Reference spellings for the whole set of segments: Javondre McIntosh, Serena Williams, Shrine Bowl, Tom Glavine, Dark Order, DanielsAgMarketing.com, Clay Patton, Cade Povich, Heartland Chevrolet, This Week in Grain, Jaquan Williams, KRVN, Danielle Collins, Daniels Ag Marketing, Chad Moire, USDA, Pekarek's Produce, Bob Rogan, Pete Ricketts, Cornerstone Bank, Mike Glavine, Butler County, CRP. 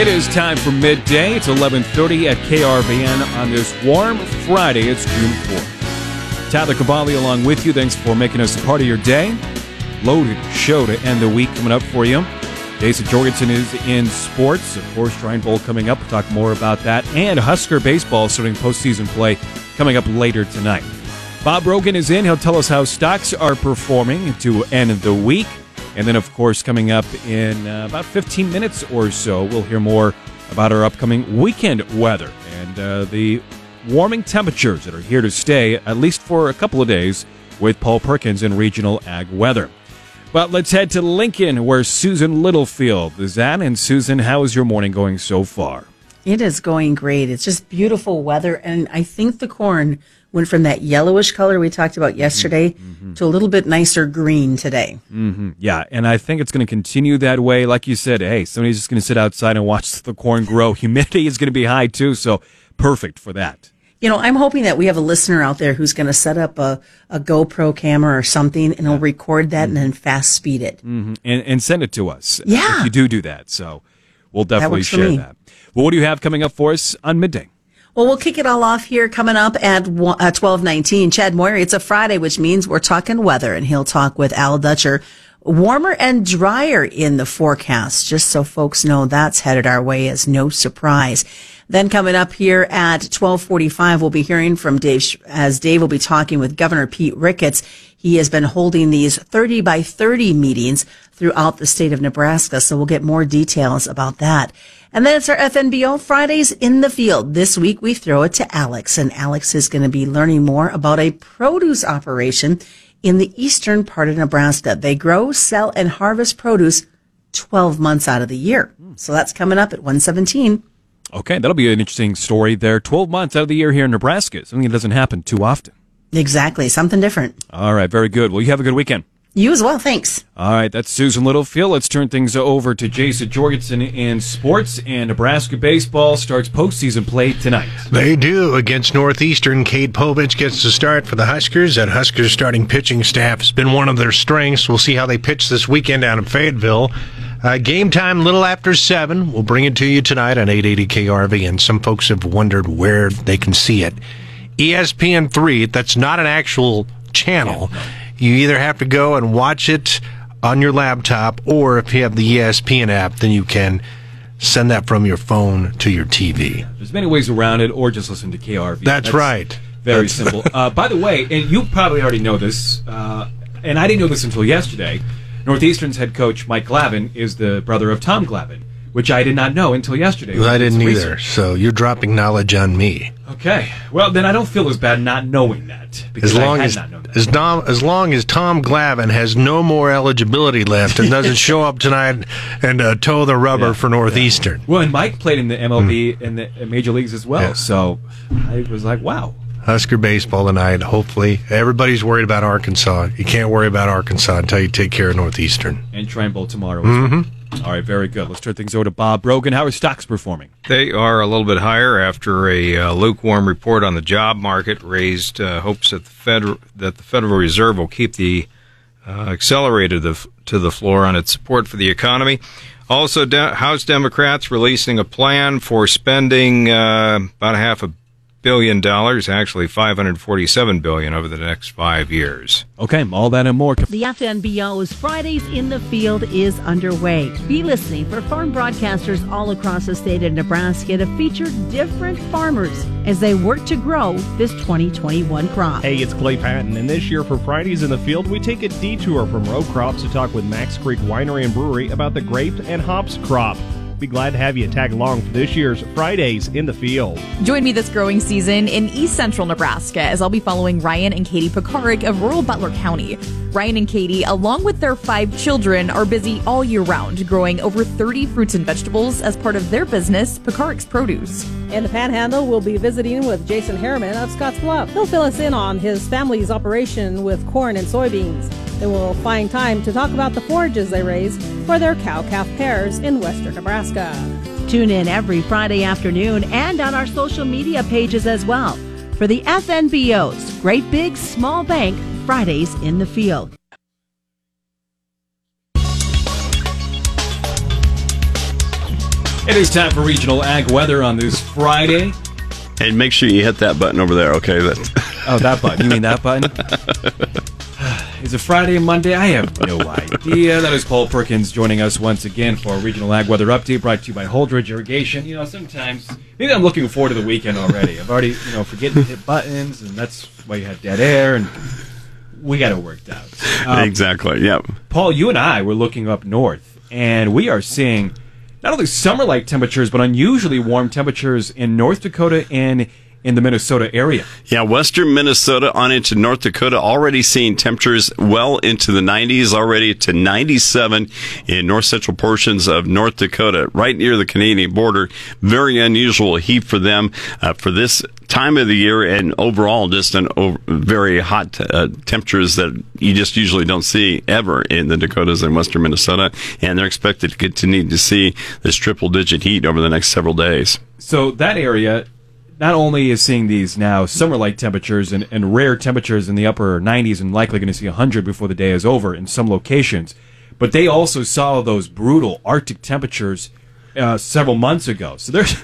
It is time for midday. It's 11:30 at KRVN on this warm Friday. It's June 4th. Tyler Caballi along with you. Thanks for making us a part of your day. Loaded show to end the week coming up for you. Jason Jorgensen is in sports. Of course, Shrine Bowl coming up. We'll talk more about that. And Husker baseball starting postseason play coming up later tonight. Bob Rogan is in. He'll tell us how stocks are performing to end the week. And then, of course, coming up in about 15 minutes or so, we'll hear more about our upcoming weekend weather and the warming temperatures that are here to stay, at least for a couple of days, with Paul Perkins in Regional Ag Weather. But let's head to Lincoln, where Susan Littlefield is at. And, Susan, how is your morning going so far? It is going great. It's just beautiful weather, and I think the corn went from that yellowish color we talked about yesterday to a little bit nicer green today. Yeah, and I think it's going to continue that way. Like you said, hey, somebody's just going to sit outside and watch the corn grow. Humidity is going to be high, too, so perfect for that. You know, I'm hoping that we have a listener out there who's going to set up a GoPro camera or something, and he'll record that and then fast speed it. And send it to us if you do that. So we'll definitely share that. Well, what do you have coming up for us on midday? Well, we'll kick it all off here coming up at 12:19. Chad Moire, it's a Friday, which means we're talking weather, and he'll talk with Al Dutcher. Warmer and drier in the forecast, just so folks know that's headed our way as no surprise. Then coming up here at 12:45, we'll be hearing from Dave, as Dave will be talking with Governor Pete Ricketts. He has been holding these 30 by 30 meetings throughout the state of Nebraska, so we'll get more details about that. And then it's our FNBO Fridays in the Field. This week we throw it to Alex, and Alex is going to be learning more about a produce operation in the eastern part of Nebraska. They grow, sell, and harvest produce 12 months out of the year. So that's coming up at 1:17. Okay, that'll be an interesting story there. 12 months out of the year here in Nebraska. Something that doesn't happen too often. Exactly, something different. All right, very good. Well, you have a good weekend. You as well, thanks. All right, that's Susan Littlefield. Let's turn things over to Jason Jorgensen in sports, and Nebraska baseball starts postseason play tonight. They do against Northeastern. Cade Povich gets the start for the Huskers. That Huskers starting pitching staff has been one of their strengths. We'll see how they pitch this weekend out in Fayetteville. Game time, little after 7. We'll bring it to you tonight on 880 KRV, and some folks have wondered where they can see it. ESPN 3, that's not an actual channel. You either have to go and watch it on your laptop, or if you have the ESPN app, then you can send that from your phone to your TV. There's many ways around it, or just listen to KRV. That's right. Very simple. By the way, and you probably already know this, and I didn't know this until yesterday, Northeastern's head coach, Mike Glavine, is the brother of Tom Glavine, which I did not know until yesterday. Well, I didn't either, so you're dropping knowledge on me. Okay. Well, then I don't feel as bad not knowing that, because as long as Tom Glavine has no more eligibility left and doesn't show up tonight and toe the rubber for Northeastern. Well, and Mike played in the MLB and the major leagues as well, so I was like, wow. Husker baseball tonight, hopefully. Everybody's worried about Arkansas. You can't worry about Arkansas until you take care of Northeastern. And Shrine Bowl tomorrow. All right, very good. Let's turn things over to Bob Rogan. How are stocks performing? They are a little bit higher after a lukewarm report on the job market raised hopes that the Federal Reserve will keep the accelerator to the floor on its support for the economy. Also, House Democrats releasing a plan for spending about $500 million, actually $547 billion over the next 5 years. Okay, all that and more. The FNBO's Fridays in the Field is underway. Be listening for farm broadcasters all across the state of Nebraska to feature different farmers as they work to grow this 2021 crop. Hey, it's Clay Patton, and this year for Fridays in the Field, we take a detour from row crops to talk with Max Creek Winery and Brewery about the grape and hops crop. Be glad to have you tag along for this year's Fridays in the Field. Join me this growing season in East Central Nebraska as I'll be following Ryan and Katie Pekarek's of rural Butler County. Ryan and Katie, along with their 5 children, are busy all year round growing over 30 fruits and vegetables as part of their business, Pekarek's Produce. In the Panhandle, we'll be visiting with Jason Harriman of Scotts Bluff. He'll fill us in on his family's operation with corn and soybeans. Then we'll find time to talk about the forages they raise for their cow-calf pairs in western Nebraska. Tune in every Friday afternoon and on our social media pages as well for the FNBO's Great Big Small Bank Fridays in the Field. It is time for regional ag weather on this Friday. And make sure you hit that button over there, okay? Oh, that button. You mean that button? Is it Friday and Monday? I have no idea. That is Paul Perkins joining us once again for a regional ag weather update brought to you by Holdridge Irrigation. You know, sometimes, maybe I'm looking forward to the weekend already. I've already, you know, forgetting to hit buttons, and that's why you have dead air, and we got it worked out. Exactly, yep. Paul, you and I were looking up north, and we are seeing not only summer-like temperatures, but unusually warm temperatures in North Dakota and in the Minnesota area. Yeah, western Minnesota on into North Dakota, already seeing temperatures well into the 90s, already to 97 in north central portions of North Dakota, right near the Canadian border. Very unusual heat for them for this time of the year, and overall just an very hot temperatures that you just usually don't see ever in the Dakotas and western Minnesota, and they're expected to continue to see this triple-digit heat over the next several days. So that area not only is seeing these now summer-like temperatures and rare temperatures in the upper 90s and likely going to see 100 before the day is over in some locations, but they also saw those brutal Arctic temperatures several months ago. So there's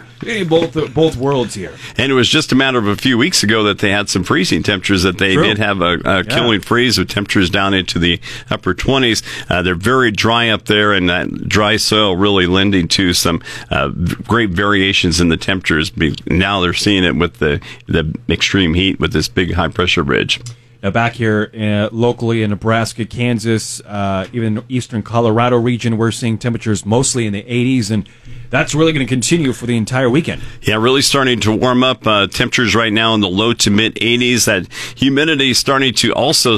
both worlds here. And it was just a matter of a few weeks ago that they had some freezing temperatures, that they did have a killing freeze with temperatures down into the upper 20s. They're very dry up there, and that dry soil really lending to some great variations in the temperatures. Now they're seeing it with the extreme heat with this big high-pressure ridge. Now back here locally in Nebraska, Kansas, even eastern Colorado region, we're seeing temperatures mostly in the 80s, and that's really going to continue for the entire weekend. Yeah, really starting to warm up. Temperatures right now in the low to mid 80s. That humidity is starting to also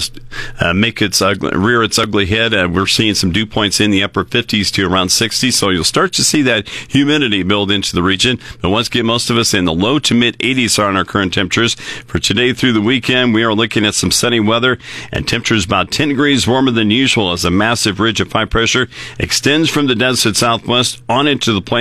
rear its ugly head. We're seeing some dew points in the upper 50s to around 60, so you'll start to see that humidity build into the region. But once again, most of us in the low to mid 80s are on our current temperatures. For today through the weekend, we are looking at some sunny weather and temperatures about 10 degrees warmer than usual as a massive ridge of high pressure extends from the desert southwest on into the plains.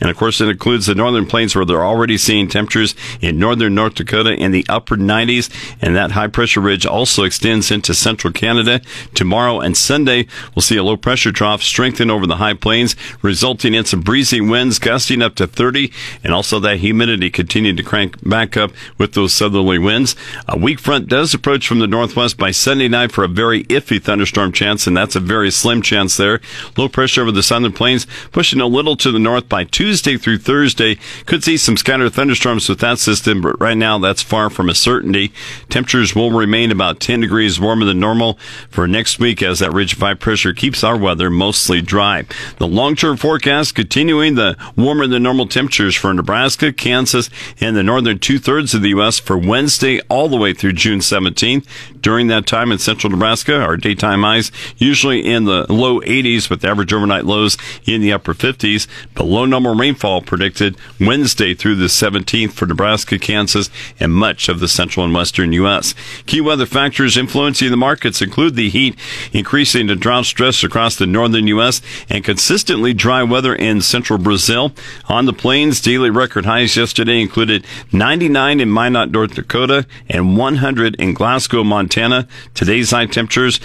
And of course, it includes the northern plains, where they're already seeing temperatures in northern North Dakota in the upper 90s. And that high pressure ridge also extends into central Canada. Tomorrow and Sunday, we'll see a low pressure trough strengthen over the high plains, resulting in some breezy winds gusting up to 30. And also that humidity continued to crank back up with those southerly winds. A weak front does approach from the northwest by Sunday night for a very iffy thunderstorm chance, and that's a very slim chance there. Low pressure over the southern plains, pushing a little to the north. By Tuesday through Thursday, could see some scattered thunderstorms with that system, but right now that's far from a certainty. Temperatures will remain about 10 degrees warmer than normal for next week as that ridge of high pressure keeps our weather mostly dry. The long-term forecast continuing the warmer than normal temperatures for Nebraska, Kansas, and the northern two-thirds of the U.S. for Wednesday all the way through June 17th. During that time in central Nebraska, our daytime highs usually in the low 80s with average overnight lows in the upper 50s. Low normal rainfall predicted Wednesday through the 17th for Nebraska, Kansas, and much of the central and western U.S. Key weather factors influencing the markets include the heat increasing to drought stress across the northern U.S. and consistently dry weather in central Brazil. On the plains, daily record highs yesterday included 99 in Minot, North Dakota, and 100 in Glasgow, Montana. Today's high temperatures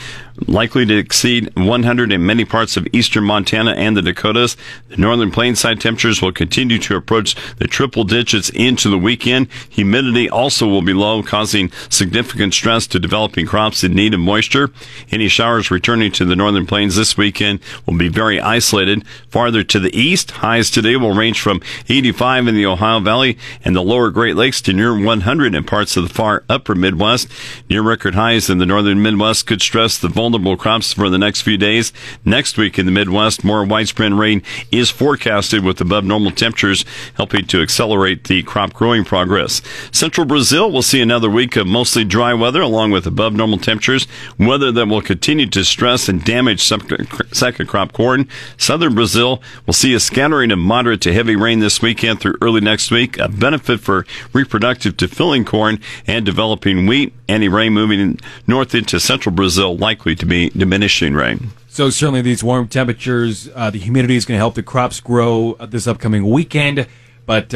likely to exceed 100 in many parts of eastern Montana and the Dakotas. The northern plains inside temperatures will continue to approach the triple digits into the weekend. Humidity also will be low, causing significant stress to developing crops in need of moisture. Any showers returning to the northern plains this weekend will be very isolated. Farther to the east, highs today will range from 85 in the Ohio Valley and the lower Great Lakes to near 100 in parts of the far upper Midwest. Near record highs in the northern Midwest could stress the vulnerable crops for the next few days. Next week in the Midwest, more widespread rain is forecast, with above normal temperatures helping to accelerate the crop growing progress. Central Brazil will see another week of mostly dry weather along with above normal temperatures, weather that will continue to stress and damage second crop corn. Southern Brazil will see a scattering of moderate to heavy rain this weekend through early next week, a benefit for reproductive to filling corn and developing wheat. Any rain moving north into central Brazil likely to be diminishing rain. So certainly these warm temperatures, the humidity is going to help the crops grow this upcoming weekend. But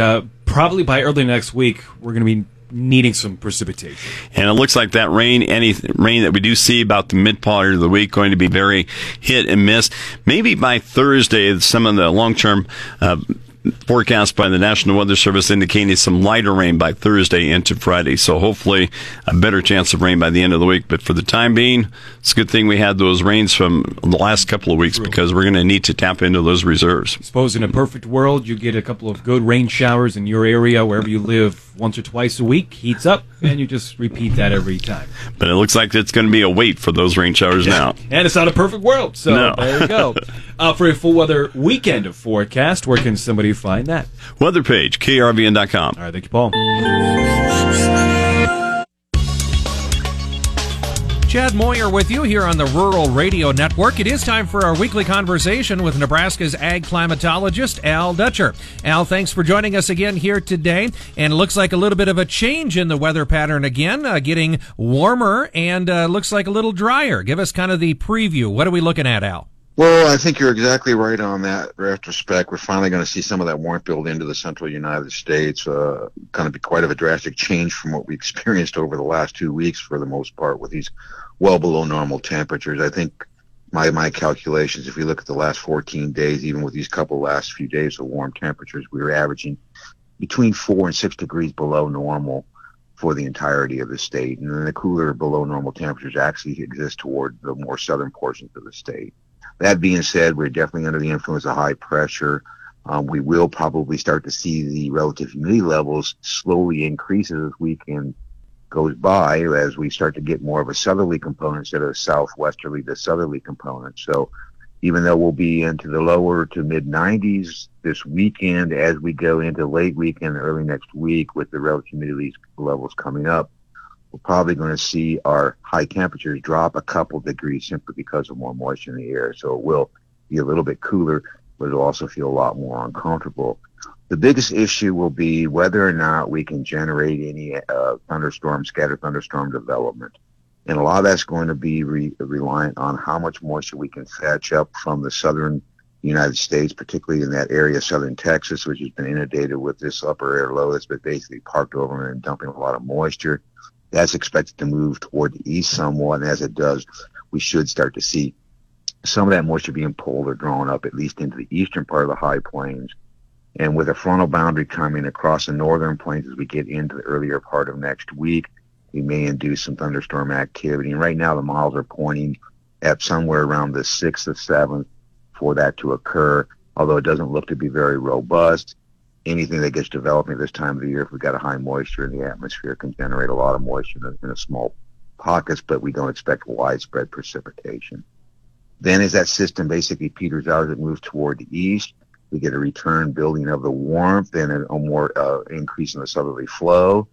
probably by early next week, we're going to be needing some precipitation. And it looks like that rain, any rain that we do see about the mid part of the week, going to be very hit and miss. Maybe by Thursday, some of the long-term forecast by the National Weather Service indicating some lighter rain by Thursday into Friday. So hopefully a better chance of rain by the end of the week. But for the time being, it's a good thing we had those rains from the last couple of weeks because we're going to need to tap into those reserves. I suppose in a perfect world, you get a couple of good rain showers in your area, wherever you live, once or twice a week, heats up, and you just repeat that every time. But it looks like it's going to be a wait for those rain showers now. And it's not a perfect world, so there you go. For a full weather weekend of forecast, where can somebody find that? Weather page, KRVN.com. All right, thank you, Paul. Chad Moire with you here on the Rural Radio Network. It is time for our weekly conversation with Nebraska's ag climatologist, Al Dutcher. Al, thanks for joining us again here today. And it looks like a little bit of a change in the weather pattern again, getting warmer and looks like a little drier. Give us kind of the preview. What are we looking at, Al? Well, I think you're exactly right on that retrospect. We're finally going to see some of that warmth build into the central United States. Going to be quite of a drastic change from what we experienced over the last 2 weeks for the most part with these well below normal temperatures. I think my calculations, if we look at the last 14 days, even with these couple last few days of warm temperatures, we were averaging between 4 and 6 degrees below normal for the entirety of the state. And then the cooler below normal temperatures actually exist toward the more southern portions of the state. That being said, we're definitely under the influence of high pressure. We will probably start to see the relative humidity levels slowly increase as this weekend goes by as we start to get more of a southerly component instead of a southwesterly to southerly component. So even though we'll be into the lower to mid-90s this weekend, as we go into late weekend, early next week with the relative humidity levels coming up, we're probably going to see our high temperatures drop a couple degrees simply because of more moisture in the air. So it will be a little bit cooler, but it'll also feel a lot more uncomfortable. The biggest issue will be whether or not we can generate any scattered thunderstorm development. And a lot of that's going to be reliant on how much moisture we can fetch up from the southern United States, particularly in that area, southern Texas, which has been inundated with this upper air low that's been basically parked over and dumping a lot of moisture. That's expected to move toward the east somewhat, and as it does, we should start to see some of that moisture being pulled or drawn up, at least into the eastern part of the high plains. And with a frontal boundary coming across the northern plains as we get into the earlier part of next week, we may induce some thunderstorm activity. And right now, the models are pointing at somewhere around the 6th or 7th for that to occur, although it doesn't look to be very robust. Anything that gets developing this time of the year, if we've got a high moisture in the atmosphere, can generate a lot of moisture in a small pockets, but we don't expect widespread precipitation. Then as that system basically peters out as it moves toward the east, we get a return building of the warmth and a more increase in the southerly flow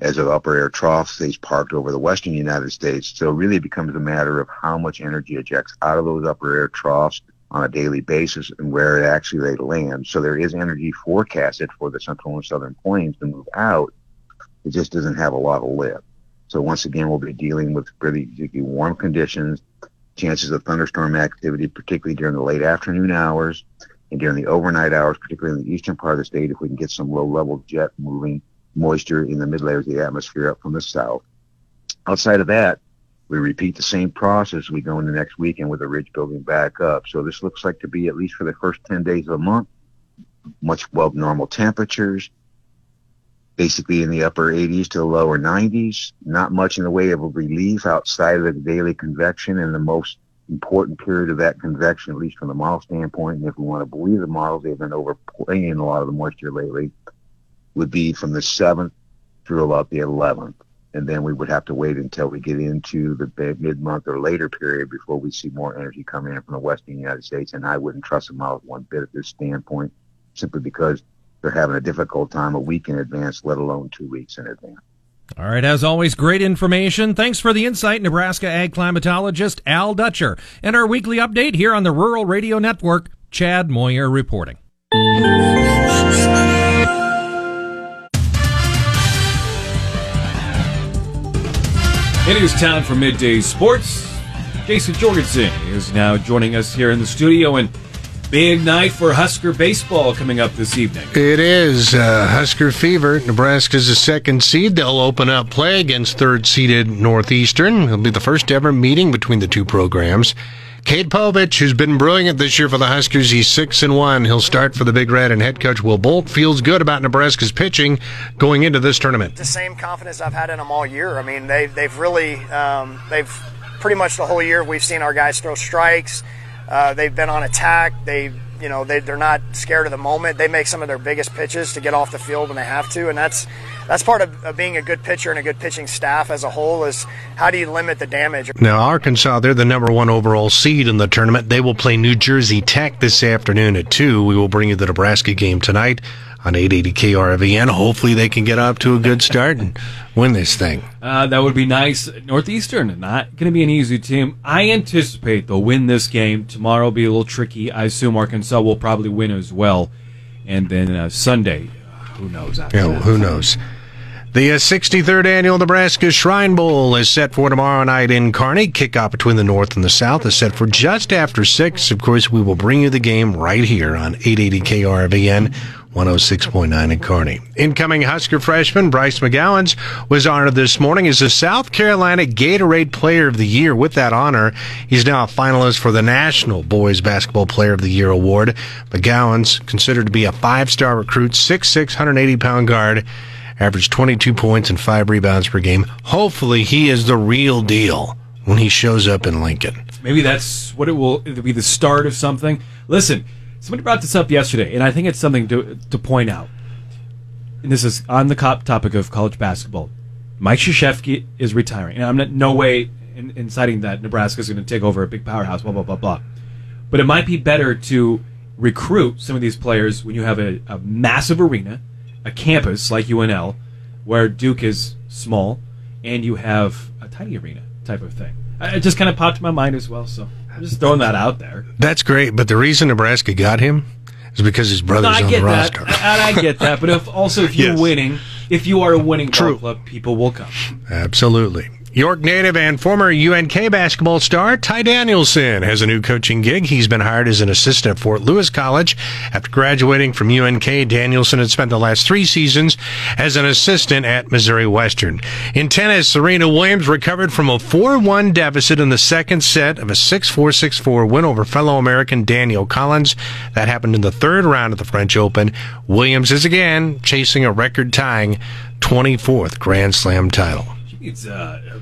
as the upper air trough stays parked over the western United States. So really it becomes a matter of how much energy ejects out of those upper air troughs on a daily basis and where they land. So there is energy forecasted for the central and southern plains to move out. It just doesn't have a lot of lift. So once again, we'll be dealing with really warm conditions, chances of thunderstorm activity, particularly during the late afternoon hours and during the overnight hours, particularly in the eastern part of the state, if we can get some low-level jet moving moisture in the mid-layers of the atmosphere up from the south. Outside of that, we repeat the same process. We go into next weekend with a ridge building back up. So this looks like to be, at least for the first 10 days of the month, much above normal temperatures, basically in the upper 80s to the lower 90s. Not much in the way of a relief outside of the daily convection and the most important period of that convection, at least from the model standpoint. And if we want to believe the models, they've been overplaying a lot of the moisture lately, would be from the 7th through about the 11th. And then we would have to wait until we get into the mid-month or later period before we see more energy coming in from the western United States. And I wouldn't trust them out one bit at this standpoint, simply because they're having a difficult time a week in advance, let alone 2 weeks in advance. All right, as always, great information. Thanks for the insight, Nebraska ag climatologist Al Dutcher. And our weekly update here on the Rural Radio Network, Chad Moire reporting. It is time for Midday Sports. Jason Jorgensen is now joining us here in the studio, and big night for Husker baseball coming up this evening. It is Husker fever. Nebraska's the second seed. They'll open up play against third-seeded Northeastern. It'll be the first ever meeting between the two programs. Cade Povich, who's been brilliant this year for the Huskers, he's 6-1. He'll start for the Big Red, and head coach Will Bolt feels good about Nebraska's pitching going into this tournament. The same confidence I've had in them all year. I mean, they've really, they've pretty much the whole year we've seen our guys throw strikes. They've been on attack. They're not scared of the moment. They make some of their biggest pitches to get off the field when they have to, and that's part of being a good pitcher and a good pitching staff as a whole, is how do you limit the damage. Now, Arkansas, they're the #1 overall seed in the tournament. They will play New Jersey Tech this afternoon at 2. We will bring you the Nebraska game tonight on 880 KRVN. Hopefully they can get up to a good start and win this thing. That would be nice. Northeastern, not going to be an easy team. I anticipate they'll win this game. Tomorrow will be a little tricky. I assume Arkansas will probably win as well. And then Sunday, who knows? Who knows? The 63rd Annual Nebraska Shrine Bowl is set for tomorrow night in Kearney. Kickoff between the North and the South is set for just after 6. Of course, we will bring you the game right here on 880 KRVN. 106.9 in Kearney. Incoming Husker freshman Bryce McGowens was honored this morning as the South Carolina Gatorade Player of the Year. With that honor, he's now a finalist for the National Boys Basketball Player of the Year award. McGowens, considered to be a 5-star recruit, 6'6", 180-pound guard, averaged 22 points and 5 rebounds per game. Hopefully he is the real deal when he shows up in Lincoln. Maybe that's what it will, it'll be the start of something. Listen, somebody brought this up yesterday, and I think it's something to point out. And this is on the topic of college basketball. Mike Krzyzewski is retiring. And I'm not, no way inciting that Nebraska is going to take over a big powerhouse, blah, blah, blah, blah. But it might be better to recruit some of these players when you have a massive arena, a campus like UNL, where Duke is small, and you have a tiny arena type of thing. It just kind of popped in my mind as well, so I'm just throwing that out there. That's great, but the reason Nebraska got him is because his brother's on the roster. I get that, but if you're winning, if you are a winning ball club, people will come. Absolutely. York native and former UNK basketball star Ty Danielson has a new coaching gig. He's been hired as an assistant at Fort Lewis College. After graduating from UNK, Danielson had spent the last 3 seasons as an assistant at Missouri Western. In tennis, Serena Williams recovered from a 4-1 deficit in the second set of a 6-4, 6-4 win over fellow American Danielle Collins. That happened in the 3rd round of the French Open. Williams is again chasing a record-tying 24th Grand Slam title. It's a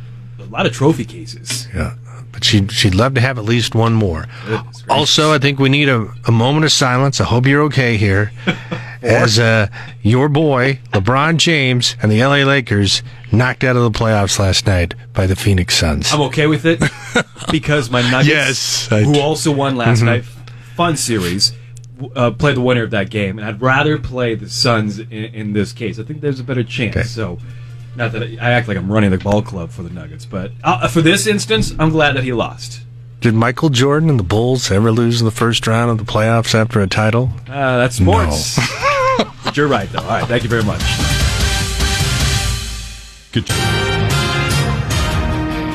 lot of trophy cases. Yeah, but she'd love to have at least one more. Also, I think we need a moment of silence. I hope you're okay here. As your boy, LeBron James, and the LA Lakers knocked out of the playoffs last night by the Phoenix Suns. I'm okay with it because my Nuggets, who also won last night, fun series, play the winner of that game. And I'd rather play the Suns in this case. I think there's a better chance, so... Not that I act like I'm running the ball club for the Nuggets, but for this instance, I'm glad that he lost. Did Michael Jordan and the Bulls ever lose in the first round of the playoffs after a title? That's sports. No. But you're right, though. All right, thank you very much. Good job.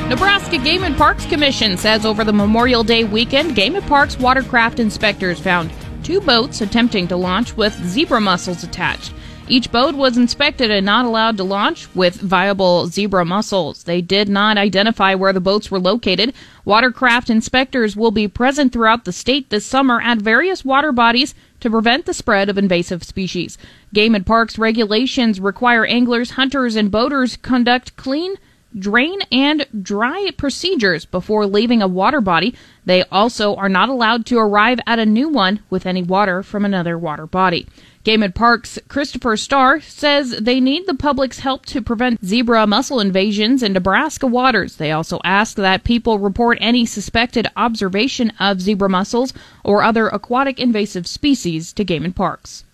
Nebraska Game and Parks Commission says over the Memorial Day weekend, Game and Parks watercraft inspectors found 2 boats attempting to launch with zebra mussels attached. Each boat was inspected and not allowed to launch with viable zebra mussels. They did not identify where the boats were located. Watercraft inspectors will be present throughout the state this summer at various water bodies to prevent the spread of invasive species. Game and Parks regulations require anglers, hunters, and boaters conduct clean, drain, and dry procedures before leaving a water body. They also are not allowed to arrive at a new one with any water from another water body. Game and Parks' Christopher Starr says they need the public's help to prevent zebra mussel invasions in Nebraska waters. They also ask that people report any suspected observation of zebra mussels or other aquatic invasive species to Game and Parks.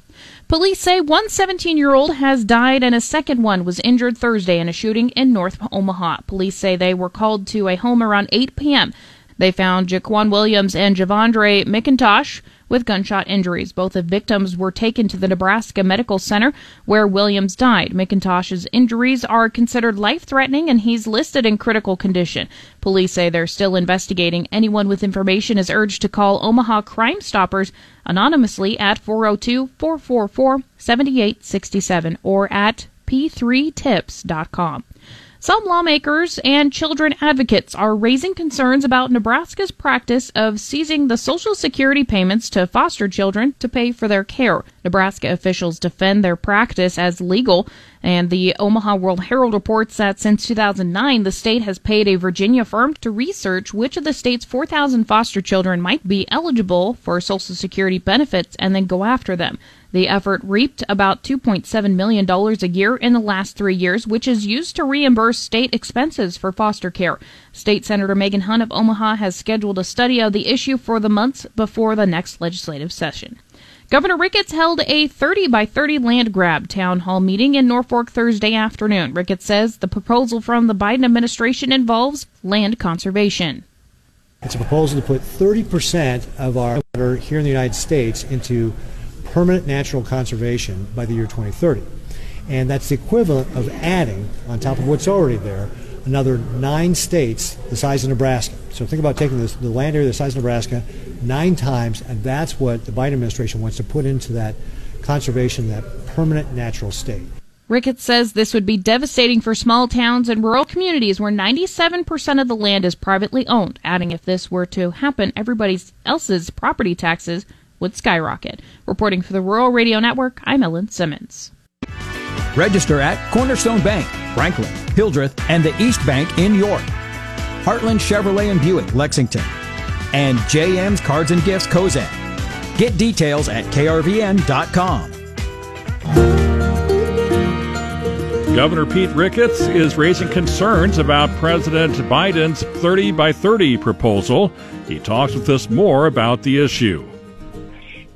Police say one 17-year-old has died and a second one was injured Thursday in a shooting in North Omaha. Police say they were called to a home around 8 p.m. They found Jaquan Williams and Javondre McIntosh with gunshot injuries. Both the victims were taken to the Nebraska Medical Center, where Williams died. McIntosh's injuries are considered life-threatening, and he's listed in critical condition. Police say they're still investigating. Anyone with information is urged to call Omaha Crime Stoppers anonymously at 402-444-7867 or at p3tips.com. Some lawmakers and children advocates are raising concerns about Nebraska's practice of seizing the Social Security payments to foster children to pay for their care. Nebraska officials defend their practice as legal, and the Omaha World-Herald reports that since 2009, the state has paid a Virginia firm to research which of the state's 4,000 foster children might be eligible for Social Security benefits and then go after them. The effort reaped about $2.7 million a year in the last 3 years, which is used to reimburse state expenses for foster care. State Senator Megan Hunt of Omaha has scheduled a study of the issue for the months before the next legislative session. Governor Ricketts held a 30-by-30 land grab town hall meeting in Norfolk Thursday afternoon. Ricketts says the proposal from the Biden administration involves land conservation. It's a proposal to put 30% of our water here in the United States into permanent natural conservation by the year 2030. And that's the equivalent of adding, on top of what's already there, another 9 states the size of Nebraska. So think about taking the land area the size of Nebraska 9 times, and that's what the Biden administration wants to put into that conservation, that permanent natural state. Ricketts says this would be devastating for small towns and rural communities where 97% of the land is privately owned, adding if this were to happen, everybody else's property taxes would skyrocket. Reporting for the Rural Radio Network, I'm Ellen Simmons. Register at Cornerstone Bank, Franklin, Hildreth, and the East Bank in York, Heartland Chevrolet and Buick, Lexington, and JM's Cards and Gifts, Cozad. Get details at krvn.com. Governor Pete Ricketts is raising concerns about President Biden's 30-by-30 proposal. He talks with us more about the issue.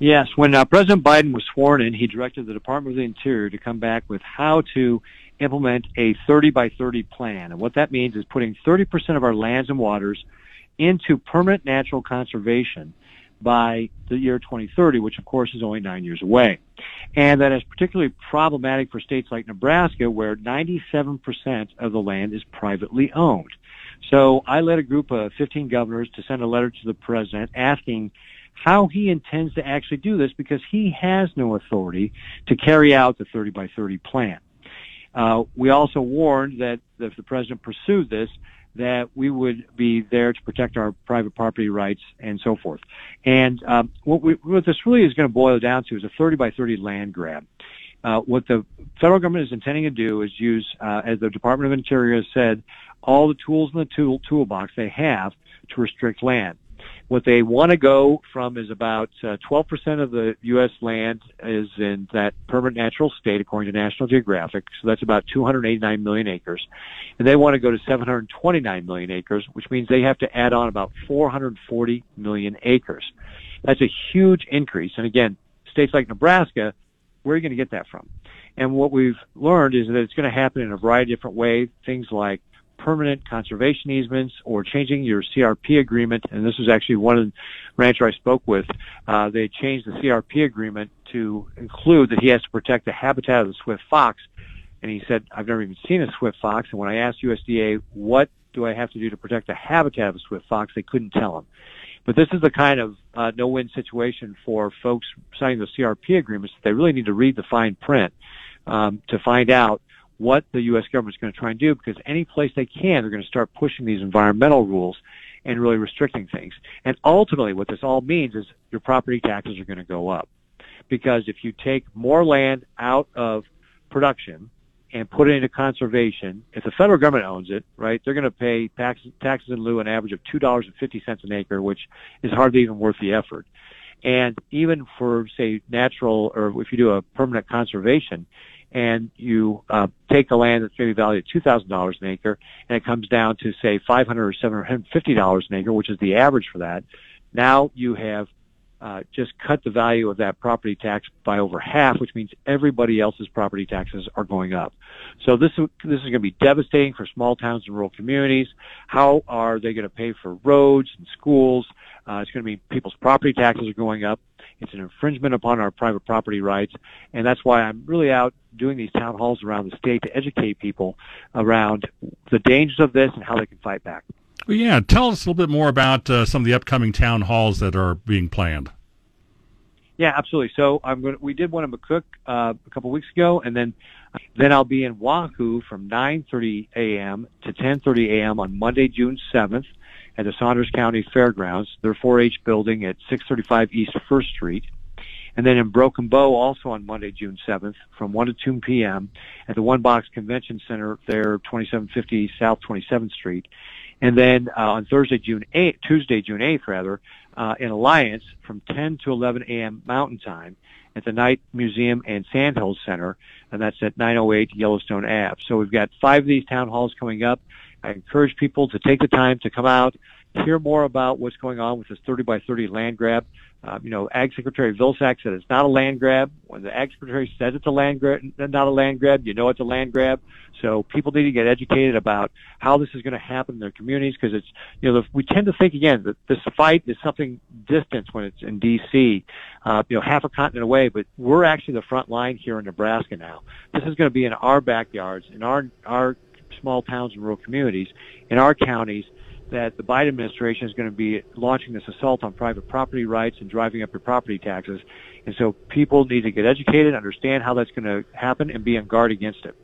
Yes, when President Biden was sworn in, he directed the Department of the Interior to come back with how to implement a 30-by-30 plan. And what that means is putting 30% of our lands and waters into permanent natural conservation by the year 2030, which, of course, is only 9 years away. And that is particularly problematic for states like Nebraska, where 97% of the land is privately owned. So I led a group of 15 governors to send a letter to the president asking how he intends to actually do this, because he has no authority to carry out the 30-by-30 plan. We also warned that if the president pursued this, that we would be there to protect our private property rights and so forth. And what this really is going to boil down to is a 30-by-30 land grab. What the federal government is intending to do is use, as the Department of Interior has said, all the tools in the toolbox they have to restrict land. What they want to go from is about 12% of the U.S. land is in that permanent natural state, according to National Geographic. So that's about 289 million acres. And they want to go to 729 million acres, which means they have to add on about 440 million acres. That's a huge increase. And again, states like Nebraska, where are you going to get that from? And what we've learned is that it's going to happen in a variety of different ways, things like permanent conservation easements or changing your CRP agreement. And this was actually one rancher I spoke with. They changed the CRP agreement to include that he has to protect the habitat of the swift fox. And he said, I've never even seen a swift fox. And when I asked USDA, what do I have to do to protect the habitat of a swift fox, they couldn't tell him. But this is the kind of no-win situation for folks signing the CRP agreements. They really need to read the fine print to find out what the U.S. government is going to try and do, because any place they can, they're going to start pushing these environmental rules and really restricting things. And ultimately, what this all means is your property taxes are going to go up, because if you take more land out of production and put it into conservation, if the federal government owns it, right, they're going to pay taxes in lieu an average of $2.50 an acre, which is hardly even worth the effort. And even for, say, natural, or if you do a permanent conservation, and you take the land that's maybe valued at $2,000 an acre, and it comes down to, say, $500 or $750 an acre, which is the average for that. Now you have just cut the value of that property tax by over half, which means everybody else's property taxes are going up. So this is going to be devastating for small towns and rural communities. How are they going to pay for roads and schools? It's going to mean people's property taxes are going up. It's an infringement upon our private property rights, and that's why I'm really out doing these town halls around the state to educate people around the dangers of this and how they can fight back. Well, yeah, tell us a little bit more about some of the upcoming town halls that are being planned. Yeah, absolutely. So we did one in McCook a couple weeks ago, and then I'll be in Wahoo from 9:30 a.m. to 10:30 a.m. on Monday, June 7th, at the Saunders County Fairgrounds, their 4-H building at 635 East 1st Street. And then in Broken Bow, also on Monday, June 7th, from 1 to 2 p.m. at the One Box Convention Center there, 2750 South 27th Street. And then on Tuesday, June 8th, in Alliance from 10 to 11 a.m. Mountain Time at the Knight Museum and Sandhills Center, and that's at 908 Yellowstone Ave. So we've got 5 of these town halls coming up. I encourage people to take the time to come out, hear more about what's going on with this 30-by-30 land grab. Ag Secretary Vilsack said it's not a land grab. When the Ag Secretary says it's a land grab, not a land grab, you know it's a land grab. So people need to get educated about how this is going to happen in their communities, because it's, we tend to think again that this fight is something distant when it's in D.C., half a continent away, but we're actually the front line here in Nebraska now. This is going to be in our backyards, in our small towns and rural communities, in our counties, that the Biden administration is going to be launching this assault on private property rights and driving up your property taxes. And so people need to get educated, understand how that's going to happen, and be on guard against it.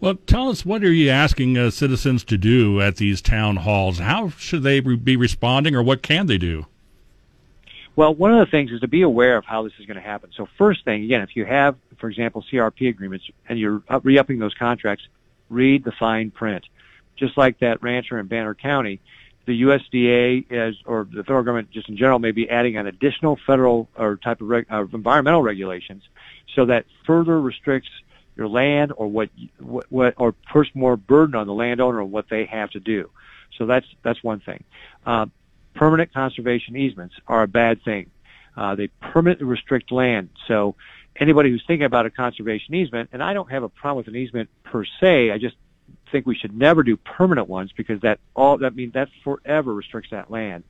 Well, tell us, what are you asking citizens to do at these town halls? How should they be responding, or what can they do? Well, one of the things is to be aware of how this is going to happen. So first thing, again, if you have, for example, CRP agreements and you're re-upping those contracts, read the fine print. Just like that rancher in Banner County, the USDA or the federal government just in general may be adding an additional federal or type of environmental regulations, so that further restricts your land or what or puts more burden on the landowner on what they have to do. So that's one thing. Permanent conservation easements are a bad thing. They permanently restrict land. So anybody who's thinking about a conservation easement, and I don't have a problem with an easement per se, I just think we should never do permanent ones, because that forever restricts that land.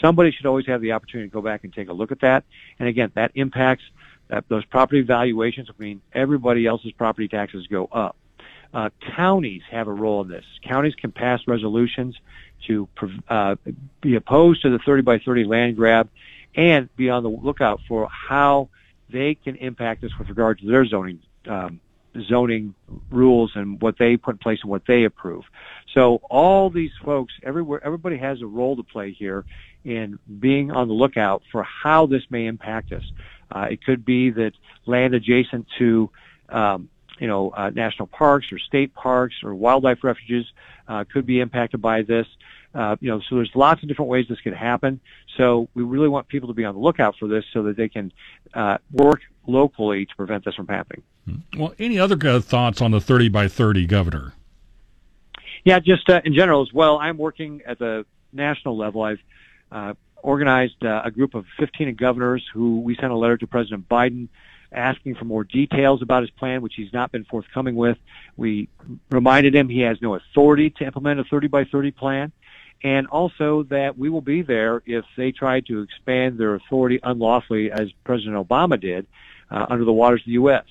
Somebody should always have the opportunity to go back and take a look at that. And again, that impacts those property valuations. I mean, everybody else's property taxes go up. Counties have a role in this. Counties can pass resolutions to be opposed to the 30-by-30 land grab, and be on the lookout for how they can impact this with regard to their zoning rules and what they put in place and what they approve. So all these folks, everywhere, everybody has a role to play here in being on the lookout for how this may impact us. It could be that land adjacent to national parks or state parks or wildlife refuges could be impacted by this. So there's lots of different ways this could happen. So we really want people to be on the lookout for this, so that they can work locally to prevent this from happening. Well, any other thoughts on the 30-by-30, Governor? Yeah, just in general as well. I'm working at the national level. I've organized a group of 15 governors who we sent a letter to President Biden asking for more details about his plan, which he's not been forthcoming with. We reminded him he has no authority to implement a 30-by-30 plan, and also that we will be there if they try to expand their authority unlawfully, as President Obama did under the waters of the U.S.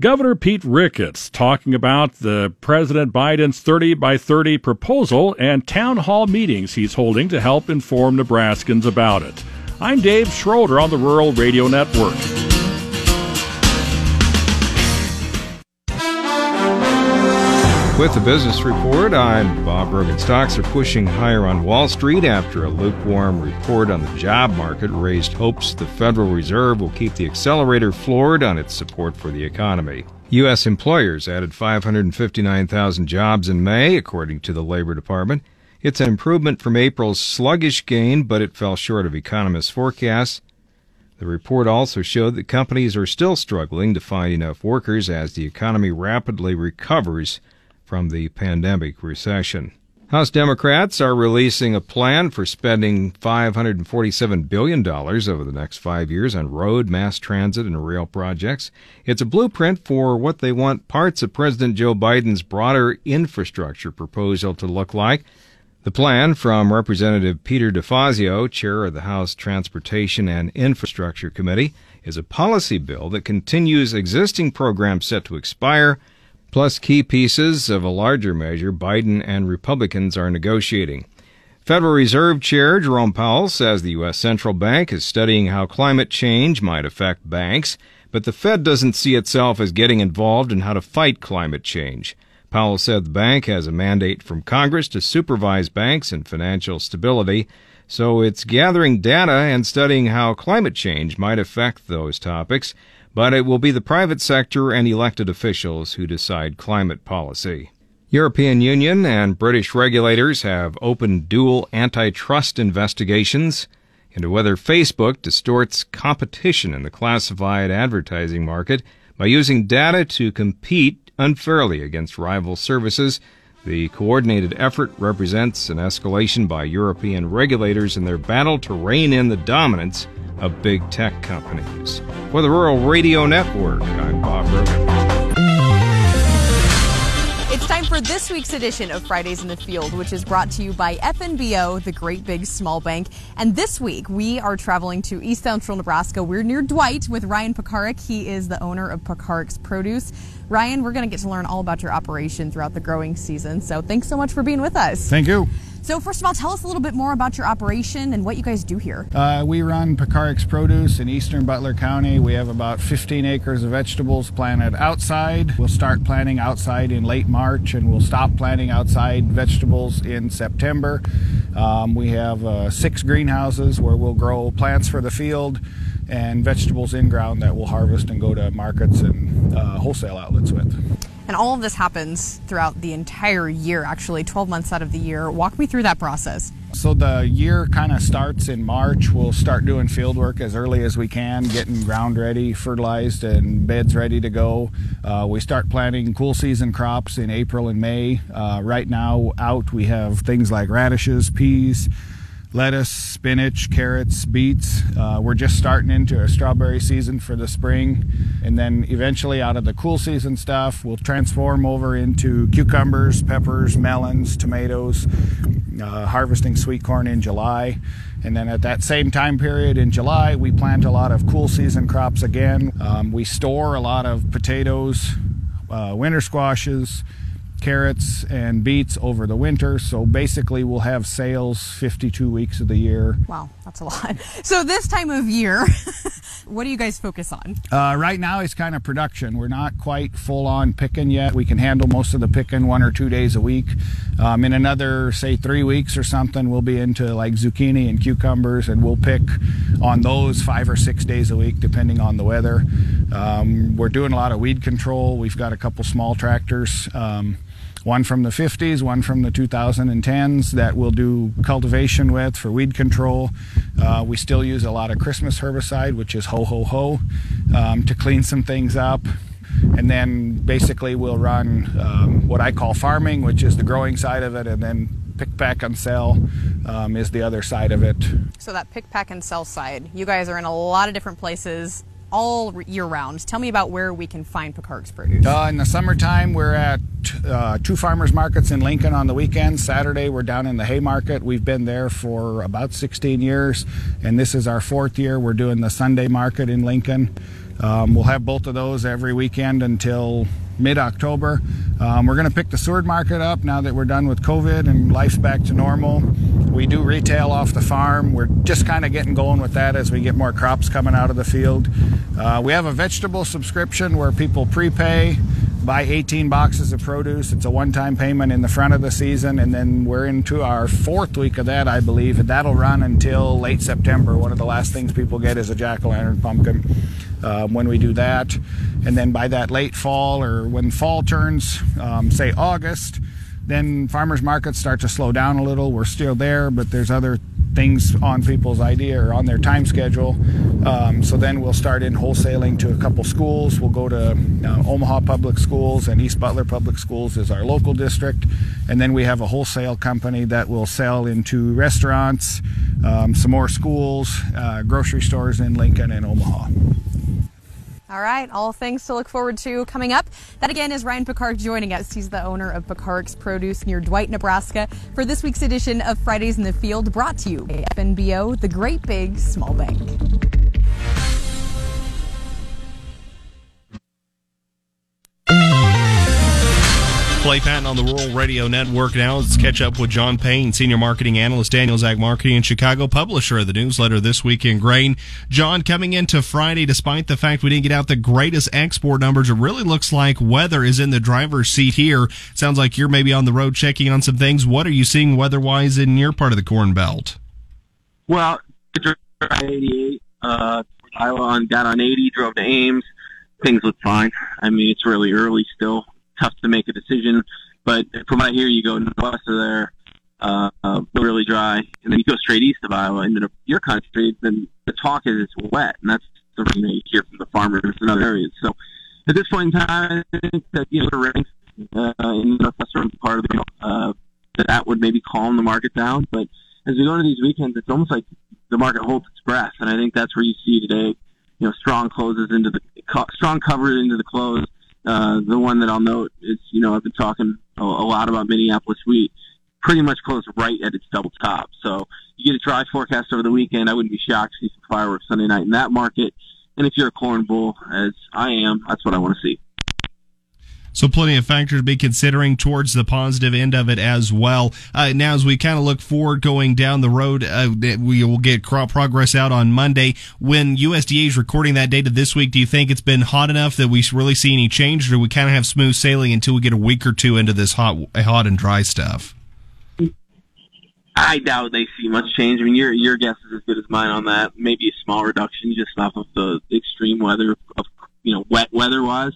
Governor Pete Ricketts talking about the President Biden's 30-by-30 proposal and town hall meetings he's holding to help inform Nebraskans about it. I'm Dave Schroeder on the Rural Radio Network. With the Business Report, I'm Bob Rogan. Stocks are pushing higher on Wall Street after a lukewarm report on the job market raised hopes the Federal Reserve will keep the accelerator floored on its support for the economy. U.S. employers added 559,000 jobs in May, according to the Labor Department. It's an improvement from April's sluggish gain, but it fell short of economists' forecasts. The report also showed that companies are still struggling to find enough workers as the economy rapidly recovers from the pandemic recession. House Democrats are releasing a plan for spending $547 billion over the next 5 years on road, mass transit, and rail projects. It's a blueprint for what they want parts of President Joe Biden's broader infrastructure proposal to look like. The plan, from Representative Peter DeFazio, chair of the House Transportation and Infrastructure Committee, is a policy bill that continues existing programs set to expire, plus key pieces of a larger measure Biden and Republicans are negotiating. Federal Reserve Chair Jerome Powell says the U.S. Central Bank is studying how climate change might affect banks, but the Fed doesn't see itself as getting involved in how to fight climate change. Powell said the bank has a mandate from Congress to supervise banks and financial stability, so it's gathering data and studying how climate change might affect those topics, but it will be the private sector and elected officials who decide climate policy. European Union and British regulators have opened dual antitrust investigations into whether Facebook distorts competition in the classified advertising market by using data to compete unfairly against rival services. The coordinated effort represents an escalation by European regulators in their battle to rein in the dominance of big tech companies. For the Rural Radio Network, I'm Bob Rogan. It's time for this week's edition of Fridays in the Field, which is brought to you by FNBO, the Great Big Small Bank. And this week, we are traveling to East Central Nebraska. We're near Dwight with Ryan Pekarek. He is the owner of Pekarek's Produce. Ryan, we're going to get to learn all about your operation throughout the growing season, so thanks so much for being with us. Thank you. So first of all, tell us a little bit more about your operation and what you guys do here. We run Pekarek's Produce in eastern Butler County. We have about 15 acres of vegetables planted outside. We'll start planting outside in late March, and we'll stop planting outside vegetables in September. We have 6 greenhouses where we'll grow plants for the field and vegetables in ground that we'll harvest and go to markets and wholesale outlets with. And all of this happens throughout the entire year, actually, 12 months out of the year. Walk me through that process. So the year kind of starts in March. We'll start doing field work as early as we can, getting ground ready, fertilized, and beds ready to go. We start planting cool season crops in April and May. Right now out we have things like radishes, peas, lettuce, spinach, carrots, beets. We're just starting into a strawberry season for the spring. And then eventually out of the cool season stuff, we'll transform over into cucumbers, peppers, melons, tomatoes, harvesting sweet corn in July. And then at that same time period in July, we plant a lot of cool season crops again. We store a lot of potatoes, winter squashes, carrots and beets over the winter, so basically we'll have sales 52 weeks of the year. Wow, that's a lot. So this time of year, what do you guys focus on? Right now it's kind of production. We're not quite full-on picking yet. We can handle most of the picking 1 or 2 days a week. In another, say, 3 weeks or something, we'll be into like zucchini and cucumbers, and we'll pick on those 5 or 6 days a week depending on the weather. We're doing a lot of weed control. We've got a couple small tractors, one from the 50s, one from the 2010s that we'll do cultivation with for weed control. We still use a lot of Christmas herbicide, which is ho-ho-ho, to clean some things up. And then basically we'll run what I call farming, which is the growing side of it, and then pick, pack, and sell is the other side of it. So that pick, pack, and sell side, you guys are in a lot of different places all year round. Tell me about where we can find Pekarek's Produce. In the summertime, we're at 2 farmers markets in Lincoln on the weekends. Saturday, we're down in the Haymarket. We've been there for about 16 years, and this is our 4th year. We're doing the Sunday market in Lincoln. We'll have both of those every weekend until mid-October. We're going to pick the Seward market up now that we're done with COVID and life's back to normal. We do retail off the farm. We're just kind of getting going with that as we get more crops coming out of the field. We have a vegetable subscription where people prepay, buy 18 boxes of produce. It's a one-time payment in the front of the season, and then we're into our 4th week of that, I believe, and that'll run until late September. One of the last things people get is a jack-o'-lantern pumpkin when we do that. And then by that late fall, or when fall turns, say August, then farmers markets start to slow down a little. We're still there, but there's other things on people's idea or on their time schedule. So then we'll start in wholesaling to a couple schools. We'll go to Omaha Public Schools, and East Butler Public Schools is our local district. And then we have a wholesale company that will sell into restaurants, some more schools, grocery stores in Lincoln and Omaha. All right, all things to look forward to coming up. That again is Ryan Pekarek joining us. He's the owner of Pekarek's Produce near Dwight, Nebraska, for this week's edition of Fridays in the Field, brought to you by FNBO, the Great Big Small Bank. Clay Patton on the Rural Radio Network. Now let's catch up with John Payne, Senior Marketing Analyst, Daniels Ag Marketing in Chicago, publisher of the newsletter This Week in Grain. John, coming into Friday, despite the fact we didn't get out the greatest export numbers, it really looks like weather is in the driver's seat here. Sounds like you're maybe on the road checking on some things. What are you seeing weather-wise in your part of the Corn Belt? Well, 88, Iowa got on 80, drove to Ames. Things look fine. I mean, it's really early still. Tough to make a decision. But from out here, you go northwest of there, really dry. And then you go straight east of Iowa into your country, then the talk is it's wet. And that's the thing that you hear from the farmers in other areas. So at this point in time, I think that, you know, the rain in the western part of the that would maybe calm the market down. But as we go into these weekends, it's almost like the market holds its breath. And I think that's where you see today, you know, strong coverage into the close. The one that I'll note is, you know, I've been talking a lot about Minneapolis wheat, pretty much closed right at its double top. So you get a dry forecast over the weekend. I wouldn't be shocked to see some fireworks Sunday night in that market. And if you're a corn bull, as I am, that's what I want to see. So plenty of factors to be considering towards the positive end of it as well. Now, as we kind of look forward going down the road, we will get crop progress out on Monday. When USDA is recording that data this week, do you think it's been hot enough that we really see any change, or do we kind of have smooth sailing until we get a week or two into this hot and dry stuff? I doubt they see much change. I mean, your guess is as good as mine on that. Maybe a small reduction just off of the extreme weather, of, you know, wet weather-wise,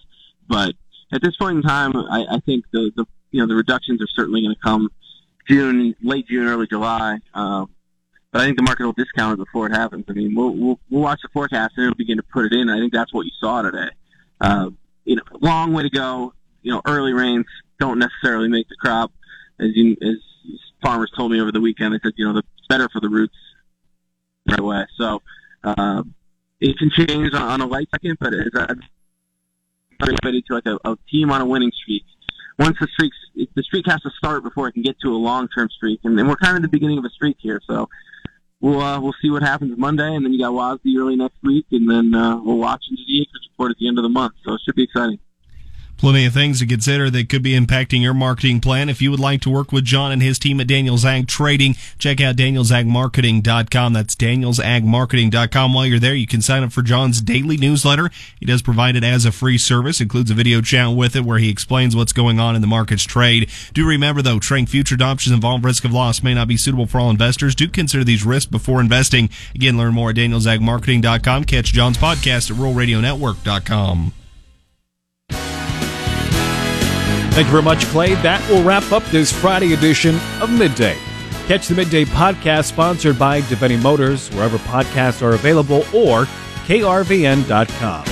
but at this point in time, I think the reductions are certainly going to come late June, early July. But I think the market will discount it before it happens. I mean, we'll watch the forecast and it'll begin to put it in. I think that's what you saw today. Long way to go. You know, early rains don't necessarily make the crop. As farmers told me over the weekend, they said, you know, it's better for the roots right away. So it can change on a light second, but as everybody to like a team on a winning streak. Once the streak has to start before it can get to a long-term streak, and we're kind of the beginning of a streak here. So we'll see what happens Monday, and then you got WASDE early next week, and then we'll watch into the acreage report at the end of the month. So it should be exciting. Plenty of things to consider that could be impacting your marketing plan. If you would like to work with John and his team at Daniels Ag Trading, check out DanielsAgMarketing.com. That's DanielsAgMarketing.com. While you're there, you can sign up for John's daily newsletter. He does provide it as a free service. Includes a video chat with it where he explains what's going on in the market's trade. Do remember, though, trading futures options involve risk of loss, may not be suitable for all investors. Do consider these risks before investing. Again, learn more at DanielsAgMarketing.com. Catch John's podcast at RuralRadioNetwork.com. Thank you very much, Clay. That will wrap up this Friday edition of Midday. Catch the Midday podcast sponsored by Devaney Motors, wherever podcasts are available, or krvn.com.